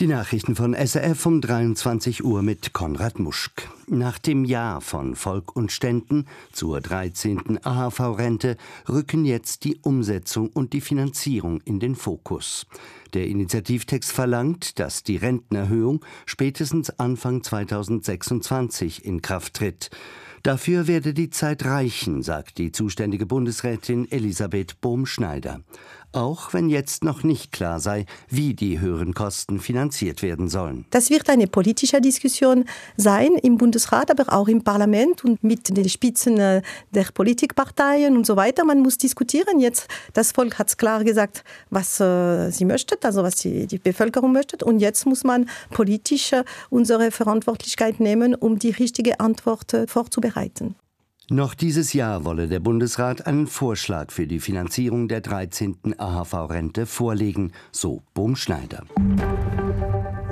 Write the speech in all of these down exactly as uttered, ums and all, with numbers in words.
Die Nachrichten von S R F um dreiundzwanzig Uhr mit Konrad Muschk. Nach dem Ja von Volk und Ständen zur dreizehnten A H V-Rente rücken jetzt die Umsetzung und die Finanzierung in den Fokus. Der Initiativtext verlangt, dass die Rentenerhöhung spätestens Anfang zweitausendsechsundzwanzig in Kraft tritt. Dafür werde die Zeit reichen, sagt die zuständige Bundesrätin Elisabeth Böhm-Schneider. Auch wenn jetzt noch nicht klar sei, wie die höheren Kosten finanziert werden sollen. Das wird eine politische Diskussion sein im Bundesrat, aber auch im Parlament und mit den Spitzen der Politikparteien und so weiter. Man muss diskutieren. Jetzt, das Volk hat klar gesagt, was äh, sie möchte, also was die, die Bevölkerung möchte. Und jetzt muss man politisch unsere Verantwortlichkeit nehmen, um die richtige Antwort äh, vorzubereiten. Noch dieses Jahr wolle der Bundesrat einen Vorschlag für die Finanzierung der dreizehnten A H V-Rente vorlegen, so Böhm-Schneider.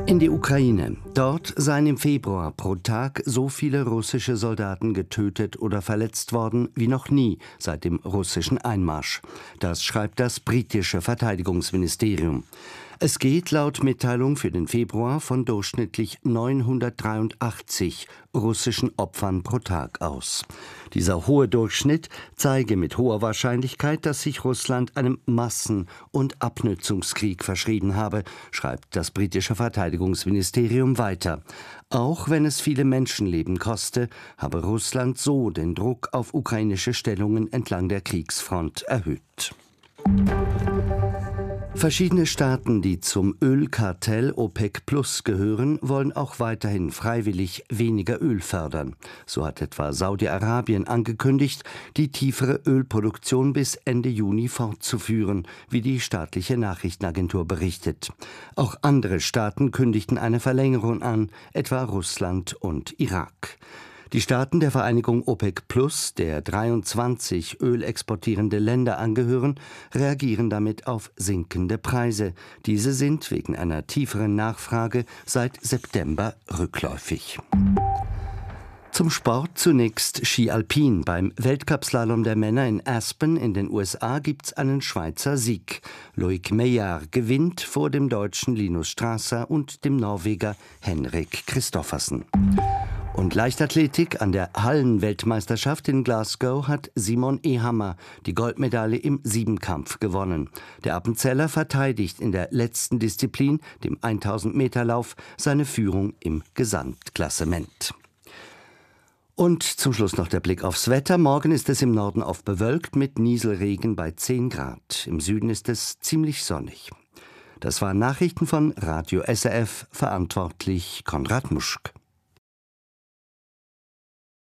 In die Ukraine. Dort seien im Februar pro Tag so viele russische Soldaten getötet oder verletzt worden wie noch nie seit dem russischen Einmarsch. Das schreibt das britische Verteidigungsministerium. Es geht laut Mitteilung für den Februar von durchschnittlich neunhundertdreiundachtzig russischen Opfern pro Tag aus. Dieser hohe Durchschnitt zeige mit hoher Wahrscheinlichkeit, dass sich Russland einem Massen- und Abnutzungskrieg verschrieben habe, schreibt das britische Verteidigungsministerium weiter. Auch wenn es viele Menschenleben koste, habe Russland so den Druck auf ukrainische Stellungen entlang der Kriegsfront erhöht. Verschiedene Staaten, die zum Ölkartell OPEC Plus gehören, wollen auch weiterhin freiwillig weniger Öl fördern. So hat etwa Saudi-Arabien angekündigt, die tiefere Ölproduktion bis Ende Juni fortzuführen, wie die staatliche Nachrichtenagentur berichtet. Auch andere Staaten kündigten eine Verlängerung an, etwa Russland und Irak. Die Staaten der Vereinigung OPEC Plus, der dreiundzwanzig ölexportierende Länder angehören, reagieren damit auf sinkende Preise. Diese sind wegen einer tieferen Nachfrage seit September rückläufig. Zum Sport zunächst Ski Alpin. Beim Weltcup-Slalom der Männer in Aspen in den U S A gibt's einen Schweizer Sieg. Loïc Meillard gewinnt vor dem Deutschen Linus Strasser und dem Norweger Henrik Kristoffersen. Und Leichtathletik an der Hallenweltmeisterschaft in Glasgow hat Simon Ehammer die Goldmedaille im Siebenkampf gewonnen. Der Appenzeller verteidigt in der letzten Disziplin, dem tausend-Meter-Lauf, seine Führung im Gesamtklassement. Und zum Schluss noch der Blick aufs Wetter. Morgen ist es im Norden oft bewölkt mit Nieselregen bei zehn Grad. Im Süden ist es ziemlich sonnig. Das waren Nachrichten von Radio S R F, verantwortlich Konrad Muschk.